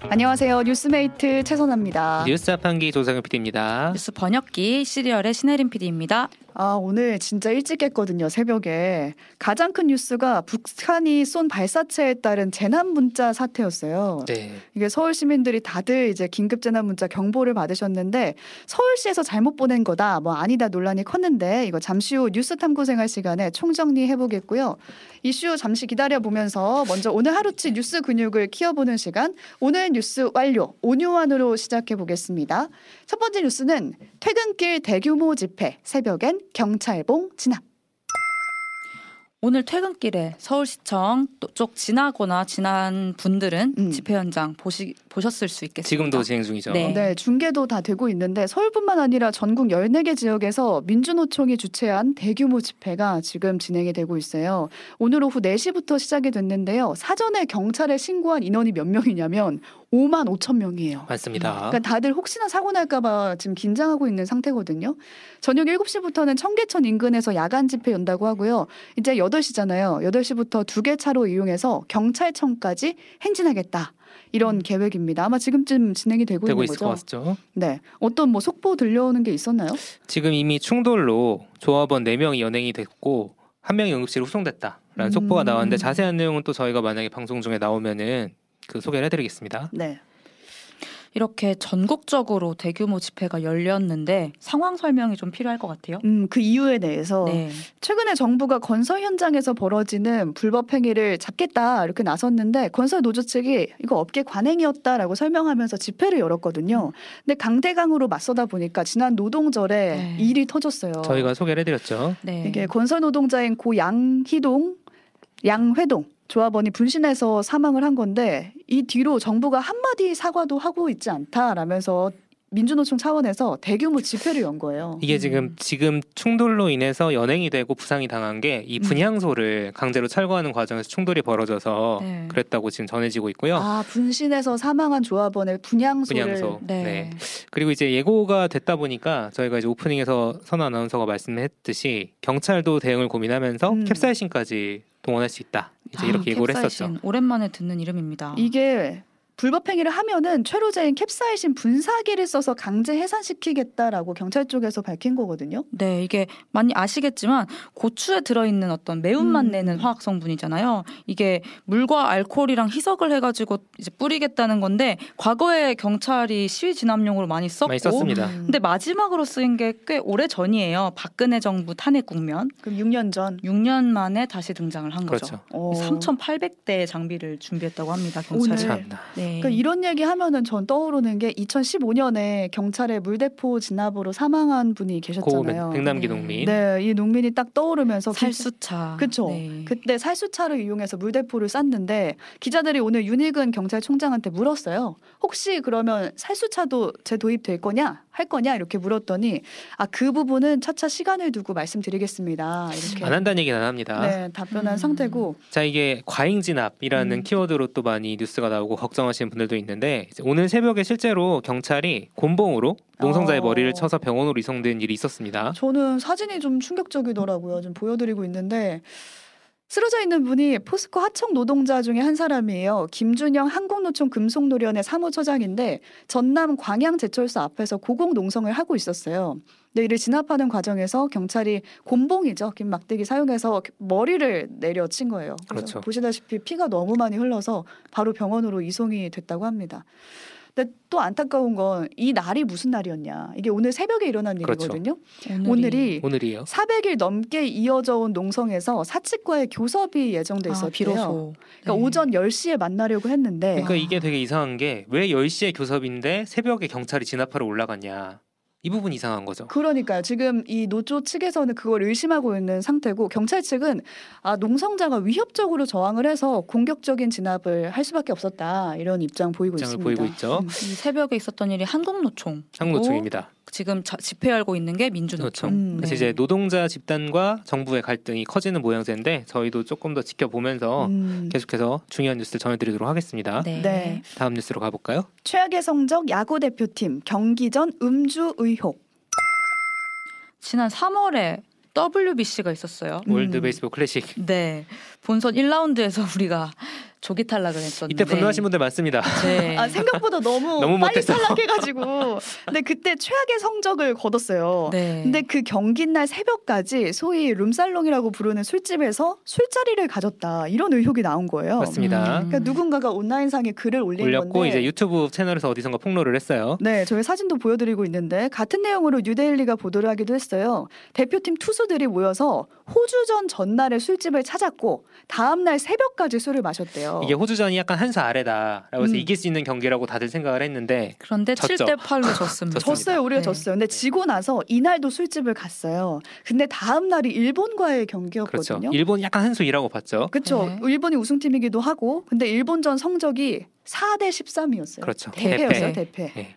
안녕하세요. 뉴스메이트 최선아입니다. 뉴스 자판기 조상현 PD입니다. 뉴스 번역기 시리얼의 신혜림 PD입니다. 아, 오늘 진짜 일찍 깼거든요. 새벽에. 가장 큰 뉴스가 북한이 쏜 발사체에 따른 재난문자 사태였어요. 네. 이게 서울 시민들이 다들 이제 긴급 재난문자 경보를 받으셨는데 서울시에서 잘못 보낸 거다 뭐 아니다 논란이 컸는데 이거 잠시 후 뉴스탐구 생활 시간에 총정리해보겠고요. 이슈 잠시 기다려보면서 먼저 오늘 하루치 뉴스 근육을 키워보는 시간, 오늘 뉴스 완료 온유환으로 시작해보겠습니다. 첫 번째 뉴스는 퇴근길 대규모 집회, 새벽엔 경찰봉 진압. 오늘 퇴근길에 서울시청 쪽 지나거나 지난 분들은 집회 현장 보셨을 수 있겠습니다. 지금도 진행 중이죠. 네. 네, 중계도 다 되고 있는데 서울뿐만 아니라 전국 14개 지역에서 민주노총이 주최한 대규모 집회가 지금 진행이 되고 있어요. 오늘 오후 4시부터 시작이 됐는데요. 사전에 경찰에 신고한 인원이 몇 명이냐면 55,000명이에요. 맞습니다. 그러니까 다들 혹시나 사고 날까 봐 지금 긴장하고 있는 상태거든요. 저녁 7시부터는 청계천 인근에서 야간 집회 연다고 하고요. 이제 8시잖아요. 8시부터 2개 차로 이용해서 경찰청까지 행진하겠다. 이런 계획입니다. 아마 지금쯤 진행이 되고 있는 거죠? 같죠? 네. 어떤 뭐 속보 들려오는 게 있었나요? 지금 이미 충돌로 조합원 4명이 연행이 됐고 1명이 응급실로 후송됐다라는 속보가 나왔는데 자세한 내용은 또 저희가 만약에 방송 중에 나오면은 그 소개를 해드리겠습니다. 네. 이렇게 전국적으로 대규모 집회가 열렸는데 상황 설명이 좀 필요할 것 같아요. 그 이유에 대해서 네. 최근에 정부가 건설 현장에서 벌어지는 불법 행위를 잡겠다 이렇게 나섰는데 건설 노조 측이 이거 업계 관행이었다라고 설명하면서 집회를 열었거든요. 근데 강대강으로 맞서다 보니까 지난 노동절에 네. 일이 터졌어요. 저희가 소개를 해드렸죠. 네. 이게 건설 노동자인 고 양희동, 양회동 조합원이 분신해서 사망을 한 건데 이 뒤로 정부가 한마디 사과도 하고 있지 않다라면서 민주노총 차원에서 대규모 집회를 연 거예요. 이게 지금 충돌로 인해서 연행이 되고 부상이 당한 게 이 분향소를 강제로 철거하는 과정에서 충돌이 벌어져서 네. 그랬다고 지금 전해지고 있고요. 아, 분신해서 사망한 조합원의 분향소를. 분향소. 네. 네. 그리고 이제 예고가 됐다 보니까 저희가 이제 오프닝에서 선아 아나운서가 말씀했듯이 경찰도 대응을 고민하면서 캡사이신까지 동원할 수 있다. 이제 이렇게 예고를 캡사이신. 했었죠. 오랜만에 듣는 이름입니다. 이게 불법 행위를 하면은 최루제인 캡사이신 분사기를 써서 강제 해산시키겠다라고 경찰 쪽에서 밝힌 거거든요. 네, 이게 많이 아시겠지만 고추에 들어있는 어떤 매운맛 내는 화학 성분이잖아요. 이게 물과 알코올이랑 희석을 해가지고 이제 뿌리겠다는 건데 과거에 경찰이 시위 진압용으로 많이 썼고, 많이 썼습니다. 근데 마지막으로 쓰인 게 꽤 오래 전이에요. 박근혜 정부 탄핵 국면. 그럼 6년 전. 6년 만에 다시 등장을 한 거죠. 그렇죠. 3,800대의 장비를 준비했다고 합니다. 경찰이. 네. 그러니까 이런 얘기 하면은 전 떠오르는 게 2015년에 경찰의 물대포 진압으로 사망한 분이 계셨잖아요. 백남기 농민. 네, 이 농민이 딱 떠오르면서 살수차. 그렇죠. 네. 그때 살수차를 이용해서 물대포를 쐈는데 기자들이 오늘 윤희근 경찰총장한테 물었어요. 혹시 그러면 살수차도 재도입될 거냐? 할 거냐? 이렇게 물었더니 아, 그 부분은 차차 시간을 두고 말씀드리겠습니다. 이렇게 안 한다는 얘기는 안 합니다. 네, 답변한 상태고. 자, 이게 과잉 진압이라는 키워드로 또 많이 뉴스가 나오고 걱정하시는 분들도 있는데 오늘 새벽에 실제로 경찰이 곤봉으로 농성자의 머리를 쳐서 병원으로 이송된 일이 있었습니다. 저는 사진이 좀 충격적이더라고요. 좀 보여드리고 있는데 쓰러져 있는 분이 포스코 하청 노동자 중에 한 사람이에요. 김준영 한국노총 금속노련의 사무처장인데 전남 광양제철소 앞에서 고공농성을 하고 있었어요. 근데 이를 진압하는 과정에서 경찰이 곤봉이죠. 긴 막대기 사용해서 머리를 내려친 거예요. 그렇죠. 보시다시피 피가 너무 많이 흘러서 바로 병원으로 이송이 됐다고 합니다. 근데 또 안타까운 건 이 날이 무슨 날이었냐. 이게 오늘 새벽에 일어난 일이거든요. 그렇죠. 오늘이요. 400일 넘게 이어져 온 농성에서 사측과의 교섭이 예정돼 있었대요. 비로소. 그러니까 네. 오전 10시에 만나려고 했는데. 그러니까 이게 되게 이상한 게 왜 10시에 교섭인데 새벽에 경찰이 진압하러 올라갔냐. 이 부분 이상한 거죠. 그러니까요. 지금 이 노조 측에서는 그걸 의심하고 있는 상태고 경찰 측은 아, 농성자가 위협적으로 저항을 해서 공격적인 진압을 할 수밖에 없었다. 이런 입장 보이고 있습니다. 보이고 있죠. 이 새벽에 있었던 일이 한국노총. 한국노총입니다. 지금 집회 열고 있는 게 민주노총. 그래서 네. 이제 노동자 집단과 정부의 갈등이 커지는 모양새인데 저희도 조금 더 지켜보면서 계속해서 중요한 뉴스를 전해드리도록 하겠습니다. 네. 네. 다음 뉴스로 가볼까요? 최악의 성적 야구 대표팀 경기 전 음주 의혹. 지난 3월에 WBC가 있었어요. 월드 베이스볼 클래식. 네. 본선 1라운드에서 우리가 조기 탈락을 했었는데 이때 분노하신 분들 많습니다. 네. 아, 생각보다 너무 빨리 못했어. 탈락해가지고 근데 그때 최악의 성적을 거뒀어요. 네. 근데 그 경기 날 새벽까지 소위 룸살롱이라고 부르는 술집에서 술자리를 가졌다 이런 의혹이 나온 거예요. 맞습니다. 그러니까 누군가가 온라인상에 글을 올렸고 건데 이제 유튜브 채널에서 어디선가 폭로를 했어요. 네, 저희 사진도 보여드리고 있는데 같은 내용으로 뉴데일리가 보도를 하기도 했어요. 대표팀 투수들이 모여서 호주전 전날에 술집을 찾았고 다음날 새벽까지 술을 마셨대요. 이게 호주전이 약간 한 수 아래다라고 해서 이길 수 있는 경기라고 다들 생각을 했는데 그런데 7대8로 졌습니다. 졌어요. 우리가 네. 졌어요. 근데 지고 나서 이날도 술집을 갔어요. 근데 다음 날이 일본과의 경기였거든요. 그렇죠. 일본이 약간 한 수이라고 봤죠. 그렇죠. 네. 일본이 우승팀이기도 하고 근데 일본전 성적이 4대 13이었어요. 그렇죠. 대패였어요. 대패. 네.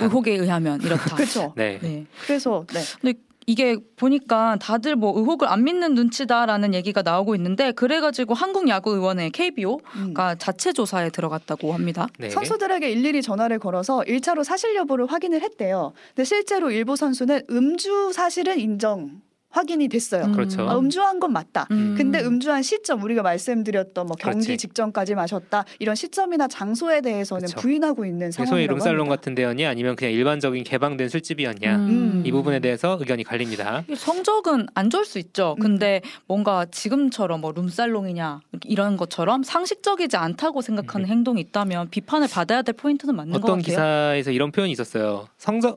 의혹에 의하면 이렇다. 그렇죠. 네. 네. 그래서 네. 근데 이게 보니까 다들 뭐 의혹을 안 믿는 눈치다라는 얘기가 나오고 있는데 그래가지고 한국야구의원회 KBO가 자체 조사에 들어갔다고 합니다. 네. 선수들에게 일일이 전화를 걸어서 1차로 사실 여부를 확인을 했대요. 근데 실제로 일부 선수는 음주 사실은 인정. 확인이 됐어요. 그렇죠. 아, 음주한 건 맞다. 근데 음주한 시점 우리가 말씀드렸던 뭐 경기 그렇지. 직전까지 마셨다 이런 시점이나 장소에 대해서는 그렇죠. 부인하고 있는 상황이라고 소위 룸살롱 같은 데였냐 아니면 그냥 일반적인 개방된 술집이었냐 이 부분에 대해서 의견이 갈립니다. 성적은 안 좋을 수 있죠. 근데 뭔가 지금처럼 뭐 룸살롱이냐 이런 것처럼 상식적이지 않다고 생각하는 행동이 있다면 비판을 받아야 될 포인트는 맞는 것 같아요. 어떤 기사에서 이런 표현이 있었어요. 그러니까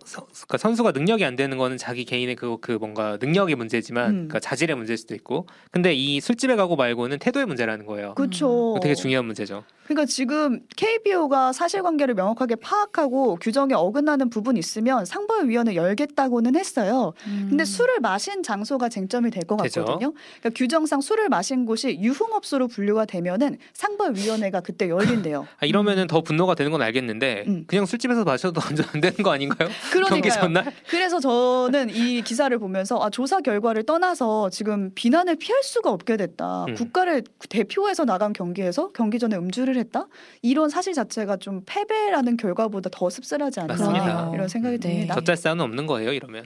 선수가 능력이 안 되는 거는 자기 개인의 그 뭔가 능력의 문제지만 그러니까 자질의 문제일 수도 있고 근데 이 술집에 가고 말고는 태도의 문제라는 거예요. 그렇죠. 되게 중요한 문제죠. 그러니까 지금 KBO가 사실관계를 명확하게 파악하고 규정에 어긋나는 부분이 있으면 상벌위원회 열겠다고는 했어요. 근데 술을 마신 장소가 쟁점이 될 것 같거든요. 그러니까 규정상 술을 마신 곳이 유흥업소로 분류가 되면은 상벌위원회가 그때 열린대요. 아, 이러면은 더 분노가 되는 건 알겠는데 그냥 술집에서 마셔도 안 되는 거 아닌가요? 경기 전날? 그래서 저는 이 기사를 보면서 아, 조사 결과를 떠나서 지금 비난을 피할 수가 없게 됐다. 국가를 대표해서 나간 경기에서 경기 전에 음주를 했다? 이런 사실 자체가 좀 패배라는 결과보다 더 씁쓸하지 않나 맞습니다. 이런 생각이 듭니다. 젖잘 싸움은 없는 거예요 이러면.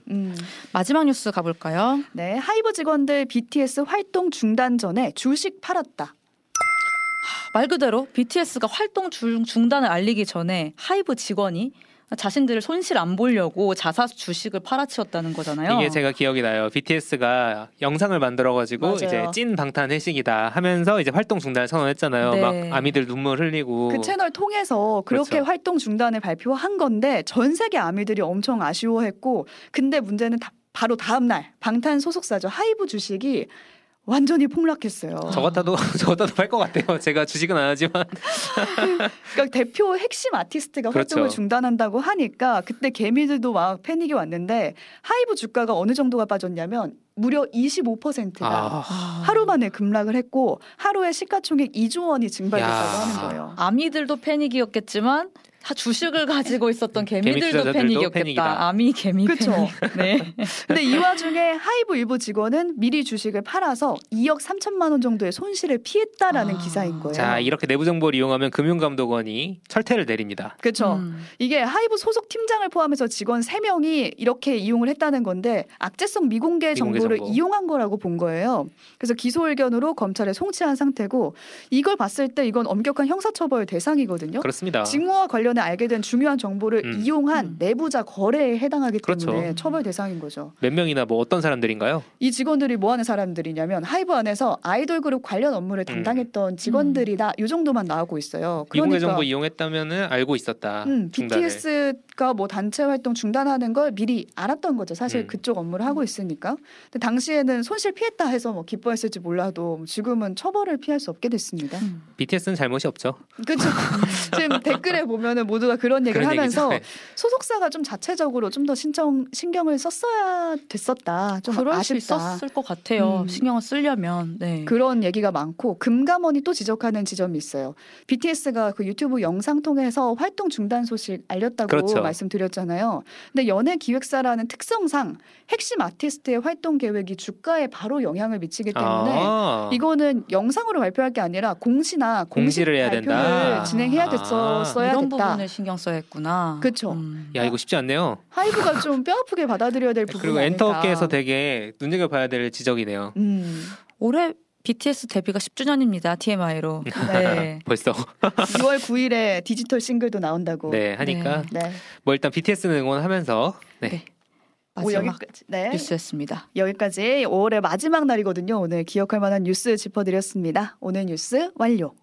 마지막 뉴스 가볼까요? 네, 하이브 직원들 BTS 활동 중단 전에 주식 팔았다. 말 그대로 BTS가 활동 중단을 알리기 전에 하이브 직원이 자신들을 손실 안 보려고 자사 주식을 팔아치웠다는 거잖아요. 이게 제가 기억이 나요. BTS가 영상을 만들어가지고 맞아요. 이제 찐 방탄 회식이다 하면서 이제 활동 중단을 선언했잖아요. 네. 막 아미들 눈물 흘리고 그 채널 통해서 그렇게 그렇죠. 활동 중단을 발표한 건데 전 세계 아미들이 엄청 아쉬워했고 근데 문제는 바로 다음 날 방탄 소속사죠 하이브 주식이 완전히 폭락했어요. 저 같아도 팔 것 같아요. 제가 주식은 안 하지만. 그러니까 대표 핵심 아티스트가 그렇죠. 활동을 중단한다고 하니까 그때 개미들도 막 패닉이 왔는데 하이브 주가가 어느 정도가 빠졌냐면 무려 25%가 하루 만에 급락을 했고 하루에 시가총액 2조 원이 증발됐다고 하는 거예요. 아미들도 패닉이었겠지만 주식을 가지고 있었던 개미들도 패닉이었겠다. 아미 개미 패닉. 네. 근데 이 와중에 하이브 일부 직원은 미리 주식을 팔아서 2억 3천만 원 정도의 손실을 피했다라는 기사인 거예요. 자, 이렇게 내부 정보를 이용하면 금융감독원이 철퇴를 내립니다. 그렇죠. 이게 하이브 소속 팀장을 포함해서 직원 3명이 이렇게 이용을 했다는 건데 악재성 미공개 정보를 이용한 거라고 본 거예요. 그래서 기소 의견으로 검찰에 송치한 상태고 이걸 봤을 때 이건 엄격한 형사처벌 대상이거든요. 그렇습니다. 직무와 관련 알게 된 중요한 정보를 이용한 내부자 거래에 해당하기 때문에 그렇죠. 처벌 대상인 거죠. 몇 명이나 뭐 어떤 사람들인가요? 이 직원들이 뭐 하는 사람들이냐면 하이브 안에서 아이돌 그룹 관련 업무를 담당했던 직원들이다. 이 정도만 나오고 있어요. 그러니까 미공개 정보 이용했다면은 알고 있었다. BTS가 뭐 단체 활동 중단하는 걸 미리 알았던 거죠. 사실 그쪽 업무를 하고 있으니까. 근데 당시에는 손실 피했다 해서 뭐 기뻐했을지 몰라도 지금은 처벌을 피할 수 없게 됐습니다. BTS는 잘못이 없죠. 그렇죠. 지금 댓글에 보면은 모두가 그런 얘기를 하면서 얘기죠. 소속사가 좀 자체적으로 좀 더 신경을 썼어야 됐었다. 좀 아쉽다. 썼을 것 같아요. 신경을 쓰려면. 네. 그런 얘기가 많고 금감원이 또 지적하는 지점이 있어요. BTS가 그 유튜브 영상 통해서 활동 중단 소식 알렸다고 그렇죠. 말씀드렸잖아요. 근데 연예 기획사라는 특성상 핵심 아티스트의 활동 계획이 주가에 바로 영향을 미치기 때문에 이거는 영상으로 발표할 게 아니라 공시를 해야 된다. 진행해야 됐었어야 됐다. 부분을 신경 써야 했구나. 그렇죠. 야, 이거 쉽지 않네요. 하이브가 좀 뼈아프게 받아들여야 될 부분이 그리고 엔터업계에서 되게 눈여겨봐야 될 지적이네요. 올해 BTS 데뷔가 10주년입니다. TMI로. 네. 벌써 6월 9일에 디지털 싱글도 나온다고. 네, 하니까. 네. 뭐 일단 BTS는 응원하면서 네. 네. 마지막 여기까지. 네. 뉴스였습니다. 여기까지 5월의 마지막 날이거든요. 오늘 기억할 만한 뉴스 짚어드렸습니다. 오늘 뉴스 완료.